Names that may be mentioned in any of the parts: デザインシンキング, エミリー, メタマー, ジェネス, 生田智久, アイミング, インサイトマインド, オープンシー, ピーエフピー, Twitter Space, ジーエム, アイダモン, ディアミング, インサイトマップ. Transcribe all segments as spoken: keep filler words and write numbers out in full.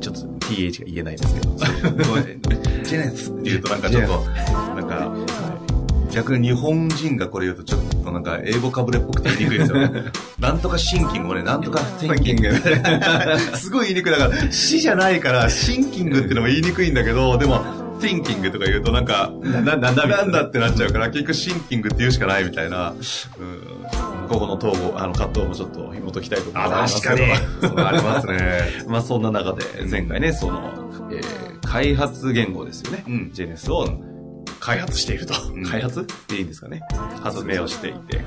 ちょっと ティーエイチ が言えないですけど。ジェネスって言うとなんかちょっと、なんか、逆に日本人がこれ言うとちょっとなんか英語かぶれっぽくて言いにくいですよね。なんとかシンキングもね、なんとかシンキング。すごい言いにくい。だから、死じゃないから、シンキングってのも言いにくいんだけど、でも、シンキングとか言うとなんかなんだなんだってなっちゃうから、結局シンキングって言うしかないみたいな、うん、ここの統合あの葛藤もちょっと紐解きたいところがありますけど、確かにありますね。まあそんな中で前回ね、その、えー、開発言語ですよね、うん、ジェネスを開発していると、うん、開発っていいんですかね、発明をしていて、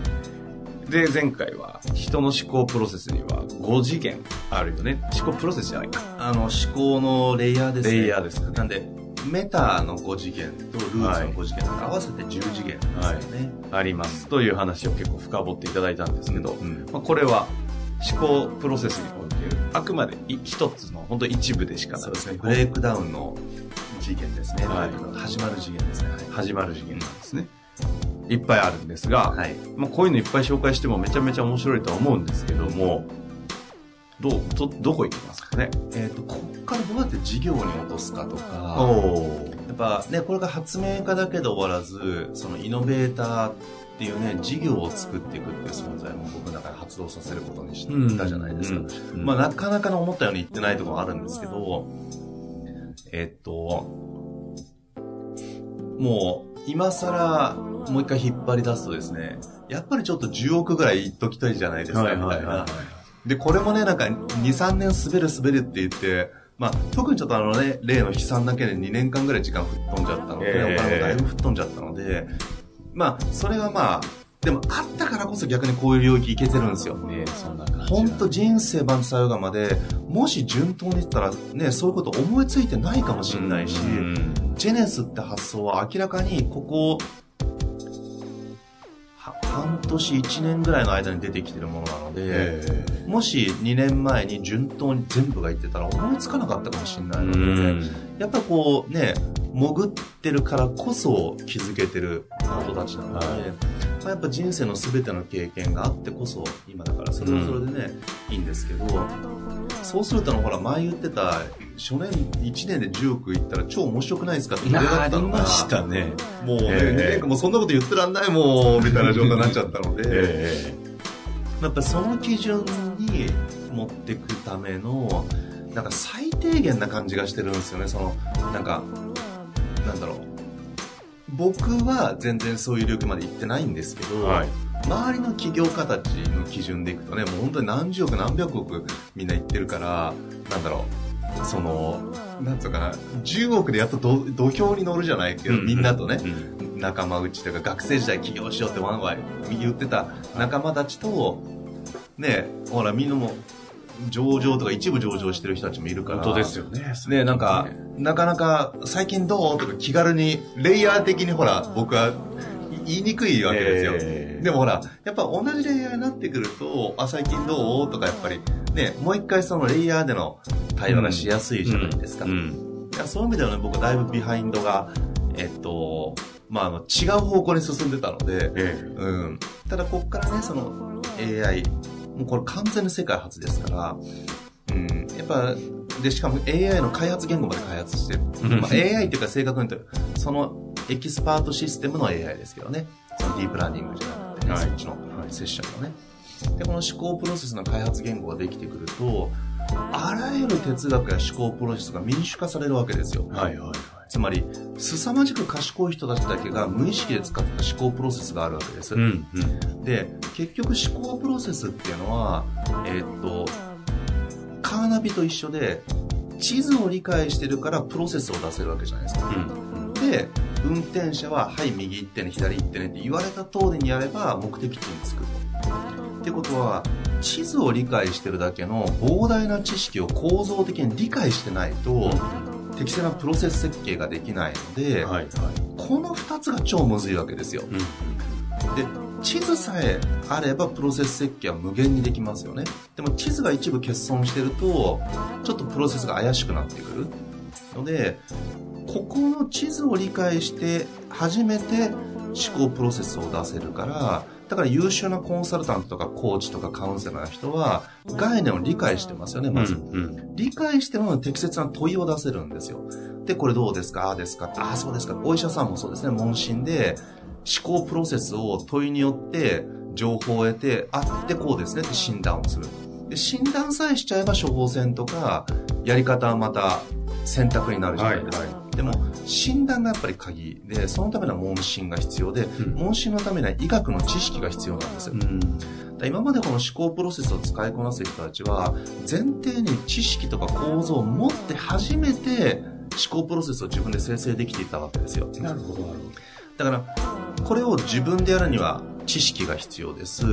で前回は人の思考プロセスにはご次元あるよね。思考プロセスじゃないか、あの思考のレイヤーですね。レイヤーですかね。なんでメタのご次元とルーツのご次元と合わせてじゅう次元ですよね、はい、ありますという話を結構深掘っていただいたんですけど、うんまあ、これは思考プロセスにおけるあくまで一つの本当一部でしかないですね。ブレイクダウンの次元ですね、はい、始まる次元ですね、はい、始まる次元なんですね、いっぱいあるんですが、はいまあ、こういうのいっぱい紹介してもめちゃめちゃ面白いとは思うんですけども、どう、ど、どこ行きますかね。えっと、こっからどうやって事業に落とすかとか、おやっぱね、これが発明家だけで終わらず、そのイノベーターっていうね、事業を作っていくっていう存在も僕の中で発動させることにしたじゃないですか。うんうん、まあ、なかなか思ったようにいってないところもあるんですけど、えっと、もう、今更、もう一回引っ張り出すとですね、やっぱりちょっとじゅうおくぐらいいっときたいじゃないですか、みたいな。はいはいはい、で、これもね、なんか、にさんねん滑る滑るって言って、まあ、特にちょっとあのね、例の悲惨だけでにねんかんぐらい時間吹っ飛んじゃったので、お金もだいぶ吹っ飛んじゃったので、まあ、それはまあ、でもあったからこそ逆にこういう領域いけてるんですよ。ね、そんな感じ。ほんと人生万歳ヨガまで、もし順当に言ったらね、そういうこと思いついてないかもしれないし、ジェネスって発想は明らかにここ、半年いちねんぐらいの間に出てきてるものなので、もしにねんまえに順当に全部が言ってたら思いつかなかったかもしれないので、うん、やっぱこうね、潜ってるからこそ気づけてる人たちなので、はいまあ、やっぱ人生の全ての経験があってこそ今だから、それはそれでね、うん、いいんですけど、そうするとのほら前言ってた初年いちねんでじゅうおくいったら超面白くないですかって言われたのがありましたね。もうね、えー、もうそんなこと言ってらんないもんみたいな状態になっちゃったので、えー、やっぱその基準に持っていくためのなんか最低限な感じがしてるんですよね。そのなんかなんだろう、僕は全然そういう領域まで行ってないんですけど、はい、周りの企業家たちの基準でいくとね、もう本当に何十億何百億みんな言ってるから、なんだろう、そのなんつうかな、じゅうおくでやっと 土, 土俵に乗るじゃないけど、みんなとね、仲間内とか学生時代起業しようってワンワン言ってた仲間たちとね、ほらみんなも上場とか一部上場してる人たちもいるから、本当ですよね。ね、なんかなかなか最近どうとか気軽にレイヤー的にほら僕は言いにくいわけですよ、えー、でもほらやっぱ同じレイヤーになってくると、あ、最近どうとかやっぱりね、もう一回そのレイヤーでの対話がしやすいじゃないですか、うんうん、いやそういう意味ではね、僕だいぶビハインドがえっとまああの違う方向に進んでたので、えーうん、ただこっからね、その エーアイ もうこれ完全に世界初ですから、うんやっぱで、しかも エーアイ の開発言語まで開発してる、まあ、エーアイ っていうか正確に言うとそのエキスパートシステムの エーアイ ですけどね、そのディープラーニングじゃなくて、ね、はい、そっちのセッションのね、でこの思考プロセスの開発言語ができてくると、あらゆる哲学や思考プロセスが民主化されるわけですよ。はいはいはい。つまり凄まじく賢い人たちだけが無意識で使った思考プロセスがあるわけです、うんうん、で結局思考プロセスっていうのは、えー、っとカーナビと一緒で地図を理解してるからプロセスを出せるわけじゃないですか、うん、で運転者ははい右行ってね左行ってねって言われた通りにやれば目的地に着くと。ってことは地図を理解してるだけの膨大な知識を構造的に理解してないと適正なプロセス設計ができないので、はいはい、このふたつが超むずいわけですよ、うん、で地図さえあればプロセス設計は無限にできますよね。でも地図が一部欠損してるとちょっとプロセスが怪しくなってくるので、ここの地図を理解して初めて思考プロセスを出せるから、だから優秀なコンサルタントとかコーチとかカウンセラーの人は概念を理解してますよね、まず、うんうん、理解してるのに適切な問いを出せるんですよ。でこれどうですか、ああですかって、ああそうですか、お医者さんもそうですね、問診で思考プロセスを問いによって情報を得て、あってこうですねって診断をする。で診断さえしちゃえば処方箋とかやり方はまた選択になるじゃないですか、はいはい、でも診断がやっぱり鍵で、そのためには問診が必要で、うん、問診のためには医学の知識が必要なんですよ、うん、だ今までこの思考プロセスを使いこなす人たちは前提に知識とか構造を持って初めて思考プロセスを自分で生成できていたわけですよ。なるほどなるほど。だからこれを自分でやるには知識が必要です。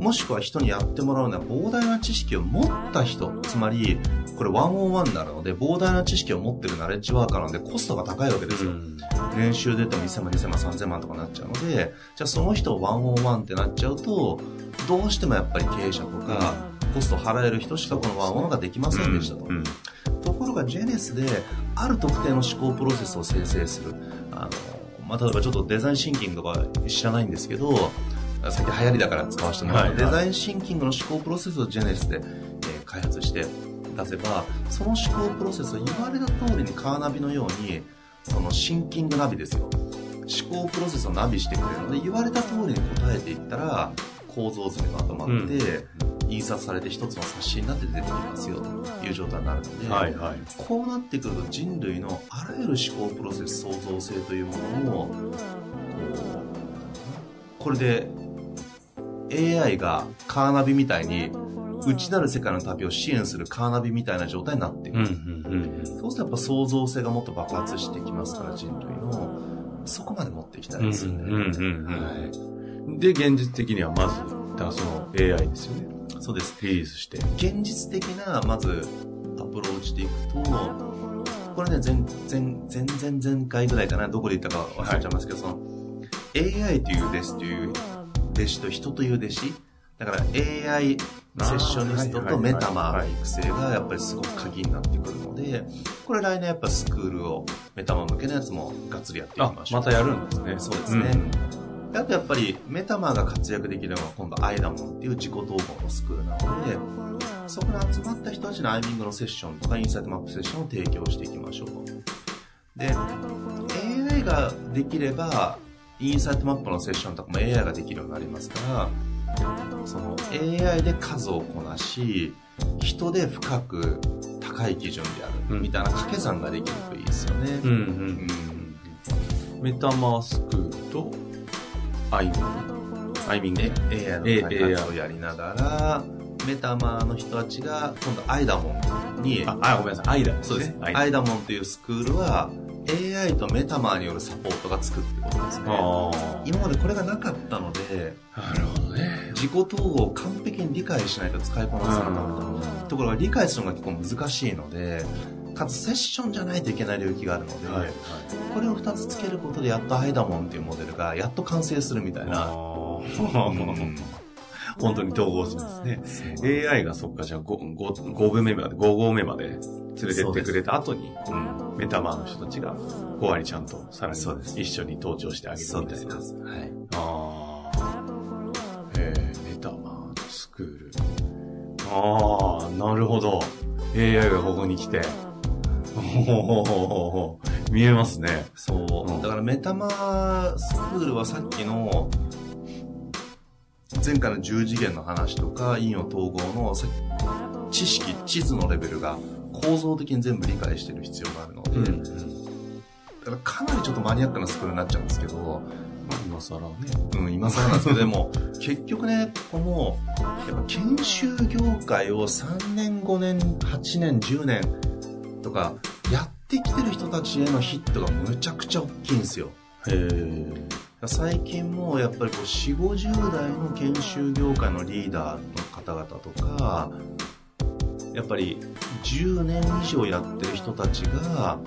もしくは人にやってもらうのは膨大な知識を持った人、つまりこれワンオンワンになるので膨大な知識を持ってるナレッジワーカーなのでコストが高いわけですよ、うん、年収で言ってもにせんまんにせんまんさんぜんまんとかなっちゃうので、じゃあその人をワンオンワンってなっちゃうとどうしてもやっぱり経営者とかコストを払える人しかこのワンオンができませんでしたと、うんうん、ところがジェネスである特定の思考プロセスを生成する、あのまあ、例えばちょっとデザインシンキングとか知らないんですけど、さっき流行りだから使わせてもらう、はい、デザインシンキングの思考プロセスをジェネシスで、えー、開発して出せば、その思考プロセスを言われた通りにカーナビのようにそのシンキングナビですよ、思考プロセスをナビしてくれるので言われた通りに答えていったら構造図にまとまって、うん、印刷されて一つの冊子になって出てきますよという状態になるので、はいはい、こうなってくると人類のあらゆる思考プロセス創造性というものを こ, これで エーアイ がカーナビみたいに内なる世界の旅を支援するカーナビみたいな状態になっていく、うんうんうん、そうするとやっぱ創造性がもっと爆発してきますから、人類のそこまで持っていきたいですよね、うんうんうんうん、はいで現実的にはまずだその エーアイ ですよね。そうです。リリースして現実的なまずアプローチでいくと、これね前前前前前回ぐらいかな、どこで言ったか忘れちゃいますけど、はい、その エーアイ という弟子という弟子と人という弟子だから エーアイ セッショニストとメタマーの育成がやっぱりすごく鍵になってくるので、これ来年やっぱスクールをメタマー向けのやつもがっつりやってみましょう。あ、またやるんですね。そうですね。うんあとやっぱりメタマーが活躍できるのは今度アイダモンっていう自己統合のスクールなので、そこに集まった人たちのアイミングのセッションとかインサイトマップセッションを提供していきましょうと。で エーアイ ができればインサイトマップのセッションとかも エーアイ ができるようになりますから、その エーアイ で数をこなし人で深く高い基準でやるみたいな掛け算ができるといいですよね、うんうんうん、メタマースクールとアイミング、アイミング エーアイ の開発をやりながら、メタマーの人たちが今度アイダモンに、あ、あごめんなさい、アイダ、そうですね、アイダモンというスクールは エーアイ とメタマーによるサポートがつくってことですね。あ今までこれがなかったので、なるほどね。自己統合を完璧に理解しないと使いこなせなかったところが理解するのが結構難しいので、かつセッションじゃないといけない領域があるので、はいはい、これをふたつつけることでやっとアイダモンっていうモデルがやっと完成するみたいな、本当に統合するんですね。エーアイ がそっか、じゃあ ご, ご, ご部目までご合目まで連れてってくれた後に、うん、メタマーの人たちがご割ちゃんとさらに一緒に登頂してあげるみたいな。そうです、はい、あえー、メタマーのスクール、あーなるほど。 エーアイ がここに来てお見えますね。そう、うん、だからメタマースクールはさっきの前回のじゅう次元の話とか陰陽統合の知識、地図のレベルが構造的に全部理解してる必要があるので、うんうん、だからかなりちょっとマニアックなスクールになっちゃうんですけど、まあ、今更ね、うん、今更なんですけどでも結局ね、ここもやっぱ研修業界をさんねんごねんはちねんじゅうねんとかやってきてる人たちへのヒットがむちゃくちゃ大きいんですよ。へー。最近もやっぱりこうよん、ごじゅう代の研修業界のリーダーの方々とか、やっぱりじゅうねん以上やってる人たちが、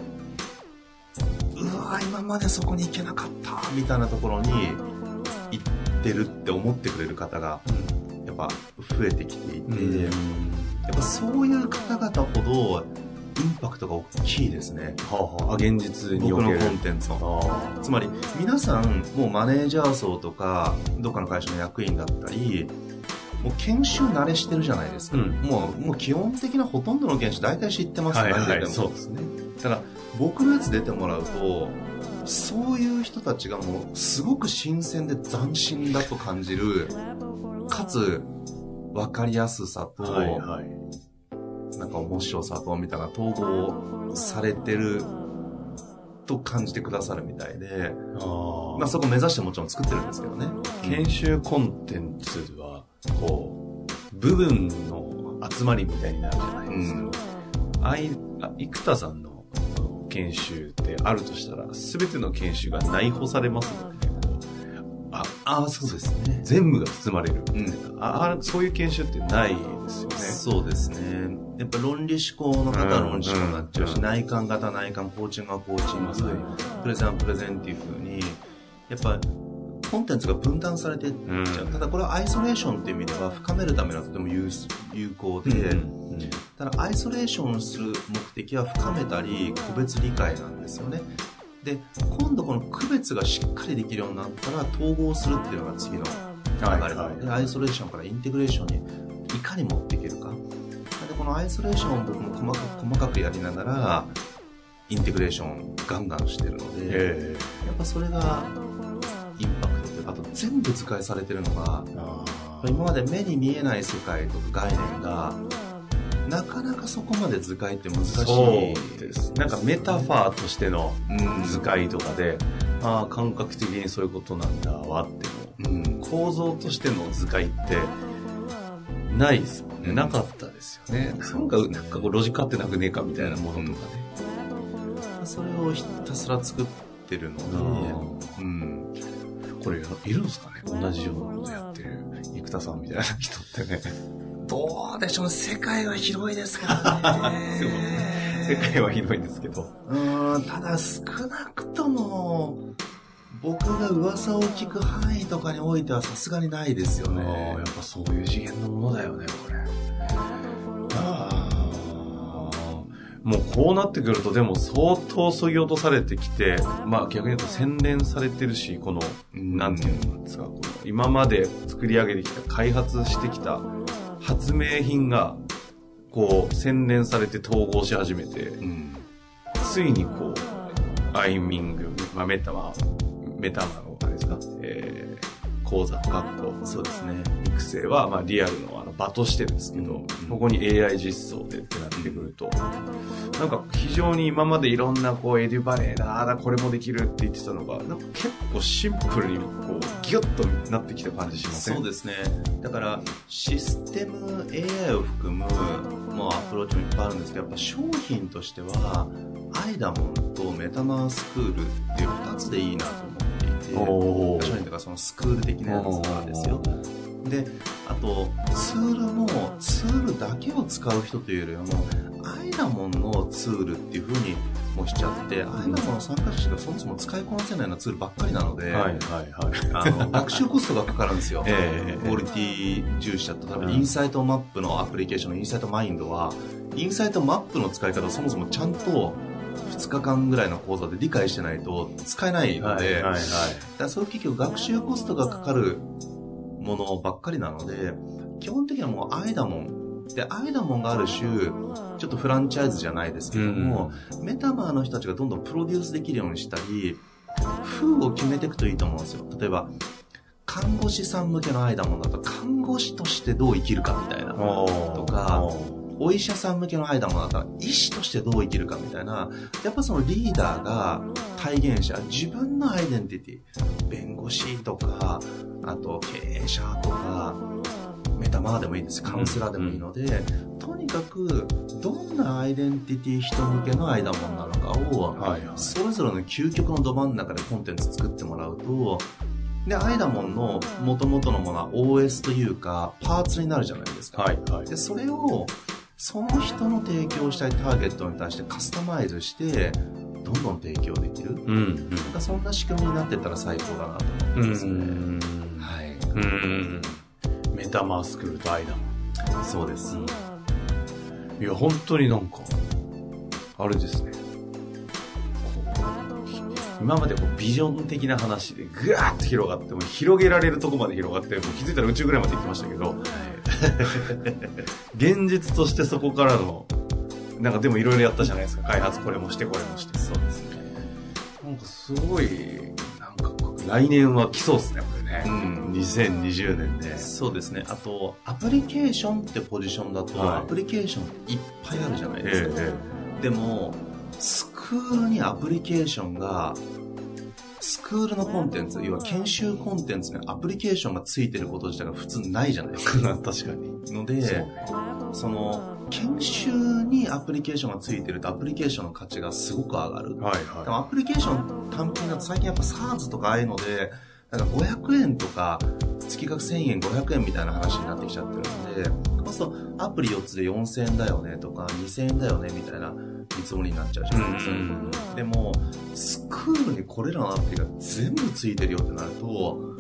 うわ今までそこに行けなかったみたいなところに行ってるって思ってくれる方がやっぱ増えてきていて、うん、やっぱそういう方々ほどインパクトが大きいですね。はあはあ、現実における僕のコンテンツの、はあ、つまり皆さんもうマネージャー層とかどっかの会社の役員だったりもう研修慣れしてるじゃないですか、うん、もう、もう基本的なほとんどの研修大体知ってますよね、はいはい、そうですね。ただ僕のやつ出てもらうとそういう人たちがもうすごく新鮮で斬新だと感じるかつ分かりやすさと、はいはい、なんか面白さとみたいな統合されてると感じてくださるみたいで、あ、まあ、そこ目指してもちろん作ってるんですけどね。研修コンテンツはこう部分の集まりみたいになるじゃないですか、うん、あいあ生田さんの研修ってあるとしたら全ての研修が内包されますよね。ああ、そうですね、全部が包まれるみたいな、うん、ああ、そういう研修ってないですよね。そうですね、やっぱ論理思考の方は論理思考になっちゃうし、うん、内観型内観、コーチングはコーチングする、うん、プレゼンはプレゼンっていう風にやっぱコンテンツが分断されてっちゃう、うん、ただこれはアイソレーションっていう意味では深めるためにはとても 有, 有効で、うんうん、ただアイソレーションする目的は深めたり個別理解なんですよね。で今度この区別がしっかりできるようになったら統合するっていうのが次の流れなので、アイソレーションからインテグレーションにいかに持っていけるか。でこのアイソレーションを僕も細かく細かくやりながらインテグレーションガンガンしてるので、やっぱそれがインパクトというか、あと全部図解されてるのが、今まで目に見えない世界とか概念がなかなかそこまで図解って難しい。そうです、ね、なんかメタファーとしての図解とかで、うん、ああ感覚的にそういうことなんだわっても、うん、構造としての図解ってないですもんね、うん、なかったですよね。なんか、なんかこうロジカってなくねえかみたいなものとかね、うん、それをひたすら作ってるので、うん、これいるんですかね、同じようなことやってる生田さんみたいな人ってね。どうでしょう、世界は広いですからね。そうですね。世界は広いんですけど。うん、ただ少なくとも、僕が噂を聞く範囲とかにおいてはさすがにないですよね。やっぱそういう次元のものだよね、これ。ああ。もうこうなってくると、でも相当削ぎ落とされてきて、まあ逆に言うと洗練されてるし、この、なんていうんですか、この今まで作り上げてきた、開発してきた、発明品がこう洗練されて統合し始めて、うん、ついにこうアイミング、まあ、メタマメタマのあれですか、えー、講座学校、そうですね、育成はまあリアルのあの場としてですけど、うん、ここに エーアイ 実装でってなってくると、うん、なんか非常に今までいろんなこうエデュバレーだーだこれもできるって言ってたのがなんか結構シンプルにこうギュッとなってきた感じしません？そうですね。だからシステム エーアイ を含む、まあ、アプローチもいっぱいあるんですけど、やっぱ商品としてはアイダモンとメタマースクールっていうふたつでいいなと思っていて、商品とかそのスクール的なやつなんですよ。で、あとツールもツールだけを使う人というよりはもうアイダモンのツールっていうふうにもしちゃって、うん、アイダモンの参加者しかそもそも使いこなせないようなツールばっかりなので、はいはいはい、あの学習コストがかかるんですよ。えー、クオリティ重視だったら、うん、インサイトマップのアプリケーションのインサイトマインドはインサイトマップの使い方をそもそもちゃんとふつかかんぐらいの講座で理解してないと使えないので、はいはいはい、だからそういう結局学習コストがかかるものばっかりなので、基本的にはもうアイダモンでアイダモンがある種ちょっとフランチャイズじゃないですけども、うん、メタマーの人たちがどんどんプロデュースできるようにしたり風を決めていくといいと思うんですよ。例えば看護師さん向けのアイダモンだと看護師としてどう生きるかみたいなとか、お医者さん向けのアイダモンだったら医師としてどう生きるかみたいな、やっぱそのリーダーが体現者、自分のアイデンティティ、弁護士とか、あと経営者とか、メタマーでもいいです、カウンセラーでもいいので、うん、とにかくどんなアイデンティティ、人向けのアイダモンなのかを、はいはい、それぞれの究極のど真ん中でコンテンツ作ってもらうと、でアイダモンの元々のものは オーエス というかパーツになるじゃないですか、はいはい、でそれをその人の提供したいターゲットに対してカスタマイズしてどんどん提供できる、うんうん、なんかそんな仕組みになっていったら最高だなと思いますね、うんうん、はい、うん、メタマースクールとアイダモン、そうです、うん、いや本当になんかあれですね、今までこうビジョン的な話でぐわーっと広がって、もう広げられるとこまで広がって、もう気づいたら宇宙ぐらいまで行きましたけど、現実としてそこからの、なんかでもいろいろやったじゃないですか。開発これもしてこれもして。そうですね。なんかすごい、なんか来年は来そうですね、これね。うん、にせんにじゅうねんで。そうですね。あと、アプリケーションってポジションだと、はい、アプリケーションいっぱいあるじゃないですか。えー、でも、スクールにアプリケーションが、スクールのコンテンツ、要は研修コンテンツにアプリケーションがついてること自体が普通ないじゃないですか。確かに。ので、その、研修にアプリケーションがついてるとアプリケーションの価値がすごく上がる。はいはい。でもアプリケーション単品だと最近やっぱ SaaS とかああいうので、なんかごひゃくえんとか、月額せんえん、ごひゃくえんみたいな話になってきちゃってるので、そうするとアプリよっつでよんせんえんだよねとかにせんえんだよねみたいな見積もりになっちゃうじゃないですか、うんうんうん、でもスクールにこれらのアプリが全部ついてるよってなると、こ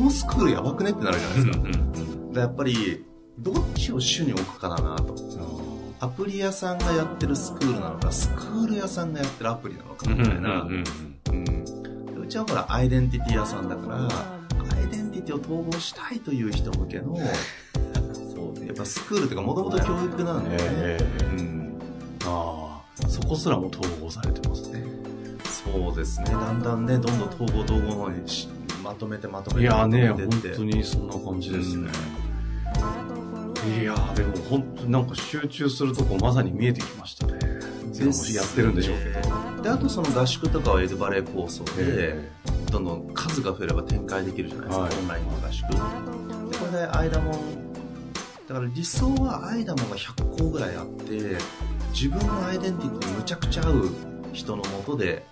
のスクールやばくねってなるじゃないですか、うんうん、だからやっぱりどっちを主に置くかだなと、うん、アプリ屋さんがやってるスクールなのか、スクール屋さんがやってるアプリなのかみたいな、うんうんうんうん、うちはほらアイデンティティ屋さんだから、アイデンティティを統合したいという人向けのやっぱスクールというか、もともと教育なんで、えーうん、あそこすらも統合されてますね。そうですね。だんだんね、どんどん統合統合にまとめてまとめて、いやね、本当にそんな感じですね、うん、いやでも本当になんか集中するとこまさに見えてきましたね。全部やってるんでしょうけど。であとその合宿とかはエドバレー構想で、えー、どんどん数が増えれば展開できるじゃないですか、はい、オンラインの合宿で。これでアイダモンだから、理想はアイダモンがひゃっこぐらいあって、自分のアイデンティティにむちゃくちゃ合う人のもとで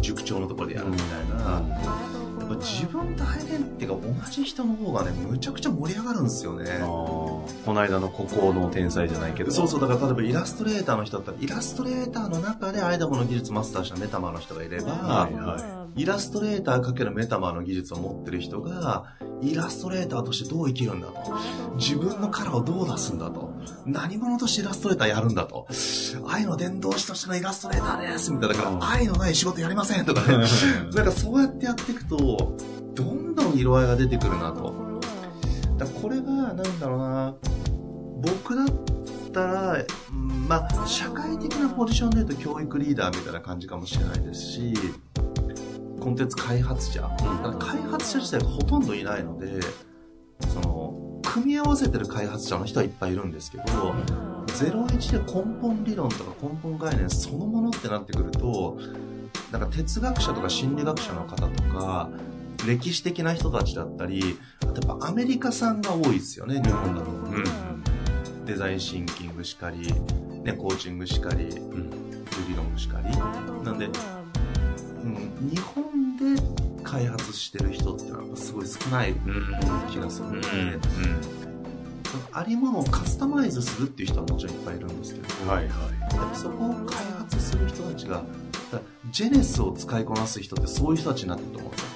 塾長のところでやるみたいな、うん、やっぱ自分とアイデンティティが同じ人の方がね、むちゃくちゃ盛り上がるんですよね。あ、この間の孤高の天才じゃないけど、そうそう、だから例えばイラストレーターの人だったら、イラストレーターの中でアイダモンの技術マスターしたメタマーの人がいれば、はいはい、イラストレーター×メタマーの技術を持ってる人が、イラストレーターとしてどう生きるんだと、自分のカラーをどう出すんだと、何者としてイラストレーターやるんだと、愛の伝道師としてのイラストレーターですみたいな、だから愛のない仕事やりませんとかねなんかそうやってやっていくとどんどん色合いが出てくるなと。だからこれがなんだろうな、僕だったら、まあ社会的なポジションで言うと教育リーダーみたいな感じかもしれないですし、コンテンツ開発者、うん、開発者自体がほとんどいないので、その組み合わせてる開発者の人はいっぱいいるんですけど、ゼロイチで根本理論とか根本概念そのものってなってくると、なんか哲学者とか心理学者の方とか歴史的な人たちだったり、あとやっぱアメリカさんが多いですよね、日本だと、うん、デザインシンキングしかり、ね、コーチングしかり、うん、理論しかりなんで、うん、日本で開発してる人ってやっぱすごい少ない気がするので、うんうんうん、ありものをカスタマイズするっていう人はもちろんいっぱいいるんですけど、はいはい、やっぱそこを開発する人たちが、ジェネスを使いこなす人ってそういう人たちになってると思うんですよ。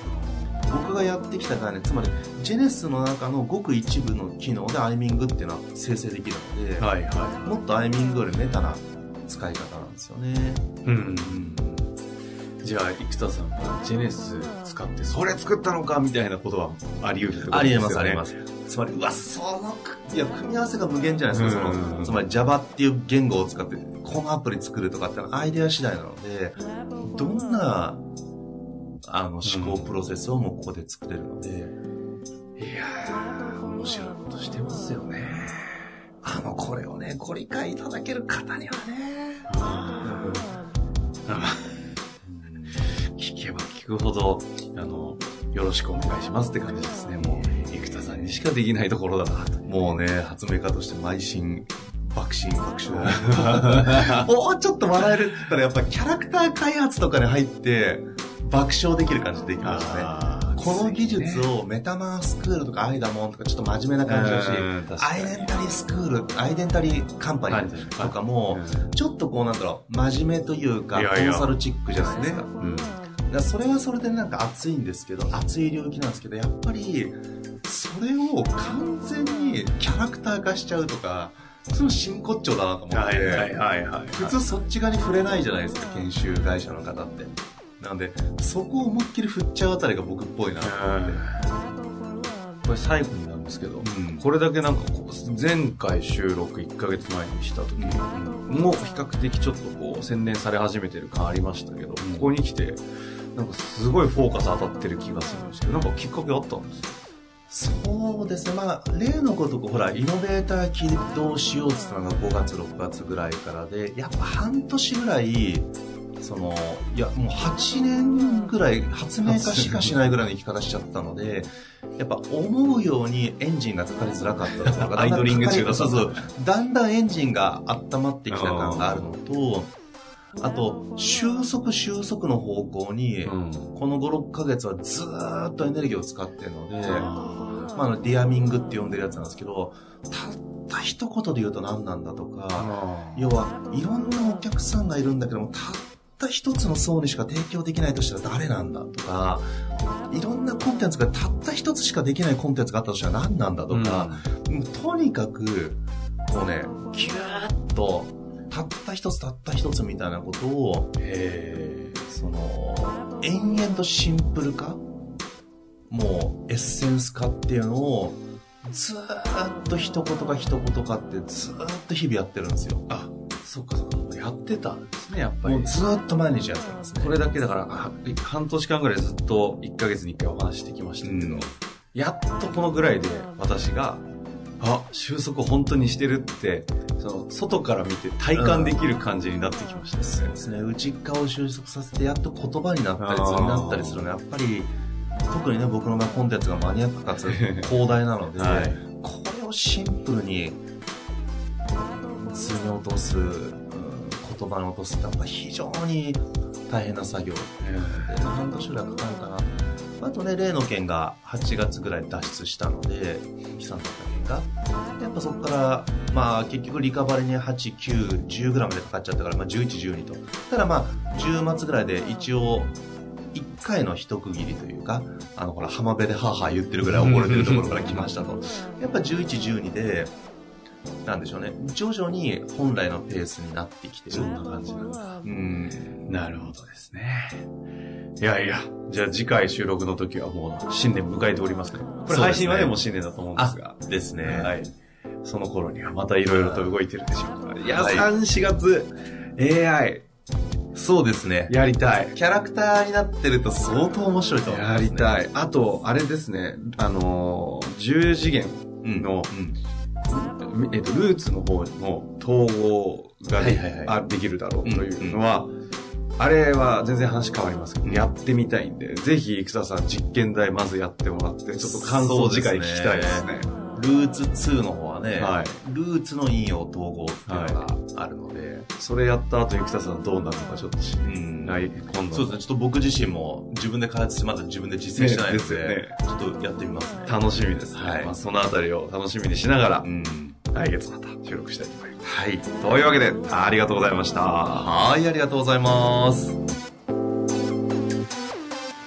僕がやってきた概念、つまりジェネスの中のごく一部の機能でアイミングっていうのは生成できるので、はいはい、もっとアイミングよりメタな使い方なんですよね。うんうんうん。じゃあ生田さんがジェネス使ってそれ作ったのかみたいなことはあり得るってことですよね。ありえますありえます。つまりうわそのいや組み合わせが無限じゃないですか。そのつまり Java っていう言語を使ってこのアプリ作るとかってアイデア次第なので、どんなあの思考プロセスをもうここで作れるので、うん、いやー面白いことしてますよね。あのこれをねご理解いただける方にはね。あくほどあのよろしくお願いしますって感じですね。もう生田さんにしかできないところだなと。もうね、発明家として邁進爆心爆笑もうちょっと笑えるって言ったらやっぱキャラクター開発とかに入って爆笑できる感じでできましたね。この技術をメタマースクールとかアイダモンとかちょっと真面目な感じだし、アイデンタリースクール、アイデンタリーカンパニーとかもちょっとこうなんだろう、真面目というかコンサルチックじゃないですか。だからそれはそれでなんか熱いんですけど、熱い領域なんですけど、やっぱりそれを完全にキャラクター化しちゃうとか、その真骨頂だなと思って、はいはいはいはい、普通そっち側に触れないじゃないですか、研修会社の方って。なんでそこを思いっきり振っちゃうあたりが僕っぽいなと思って。これ最後になんですけど、うん、これだけなんかこう前回収録いっかげつまえにした時も比較的ちょっとこう洗練され始めてる感ありましたけど、うん、ここに来てなんかすごいフォーカス当たってる気がするんですけど、なんかきっかけあったんですか？そうですね、まあ例のごとくほらイノベーター起動しようって言ったのがごがつろくがつぐらいからで、やっぱ半年ぐらいそのいやもうはちねんぐらい発明家しかしないぐらいの生き方しちゃったので、やっぱ思うようにエンジンがかかりづらかったとかアイドリング中だったとだんだんエンジンが温まってきた感があるのと、あと収束収束の方向に、うん、このごろっかげつはずーっとエネルギーを使ってるので、あ、まあ、ディアミングって呼んでるやつなんですけど、たった一言で言うと何なんだとか、要はいろんなお客さんがいるんだけどもたたった一つの層にしか提供できないとしたら誰なんだとか、いろんなコンテンツがたった一つしかできないコンテンツがあったとしたら何なんだとか、うん、もうとにかくこうねギューッとたった一つたった一つみたいなことを、えー、その延々とシンプル化、もうエッセンス化っていうのをずーっと一言か一言かってずーっと日々やってるんですよ。あ、そっかそっか、やってたんですね、やっぱり。もうずっと毎日やってますね。これだけだから、半年間ぐらいずっといっかげつにいっかいお話してきましたけど、うん、やっとこのぐらいで私が、あ、収束本当にしてるって、その外から見て体感できる感じになってきましたね。うん、そうですね。内側を収束させて、やっと言葉になったり、図になったりするのは、やっぱり、特にね、僕のコンテンツがマニアックかつ広大なので、はい、これをシンプルに図に落とす。言葉に落とすってやっぱ非常に大変な作業で、半年ぐらいかかるかな。あとね、例の件がはちがつぐらい脱出したので、悲惨だった件が。やっぱそこから、まあ結局リカバリーにはち、きゅう、じゅうグラムでかかっちゃったから、まあじゅういち、じゅうにと。ただまあじゅうまつぐらいで一応、いっかいの一区切りというか、あのほら浜辺でハーハー言ってるぐらい溺れてるところから来ましたと。やっぱじゅういち、じゅうにで、なんでしょうね、徐々に本来のペースになってきてる。そんな感じなんだ。うん。なるほどですね。いやいや、じゃあ次回収録の時はもう新年迎えておりますから。これ配信はでも新年だと思うんですが。あ、ですね。はい。その頃にはまたいろいろと動いてるでしょうから。いや、さん、しがつ エーアイ。そうですね。やりたい。キャラクターになってると相当面白いと思いますね。やりたい。あと、あれですね、あのー、じゅう次元の、うん、うんえっと、ルーツの方の統合が、はいはいはい、あできるだろうというのは、うんうん、あれは全然話変わりますけど、うん、やってみたいんで、ぜひ生田さん実験台まずやってもらって、ちょっと感想を次回聞きたいですね。ルーツツーの方はね、はい、ルーツの陰陽統合っていうのがあるので、はい、それやった後生田さんどうなるのかちょっと知り、うん、ない、今度。そうですね、ちょっと僕自身も自分で開発してまだ自分で実践してないの で, です、ね、ちょっとやってみますね。楽しみですね。はい、まあ、そのあたりを楽しみにしながら、うん来月また収録したいと思います。はい。というわけで、ありがとうございました。はい、ありがとうございます。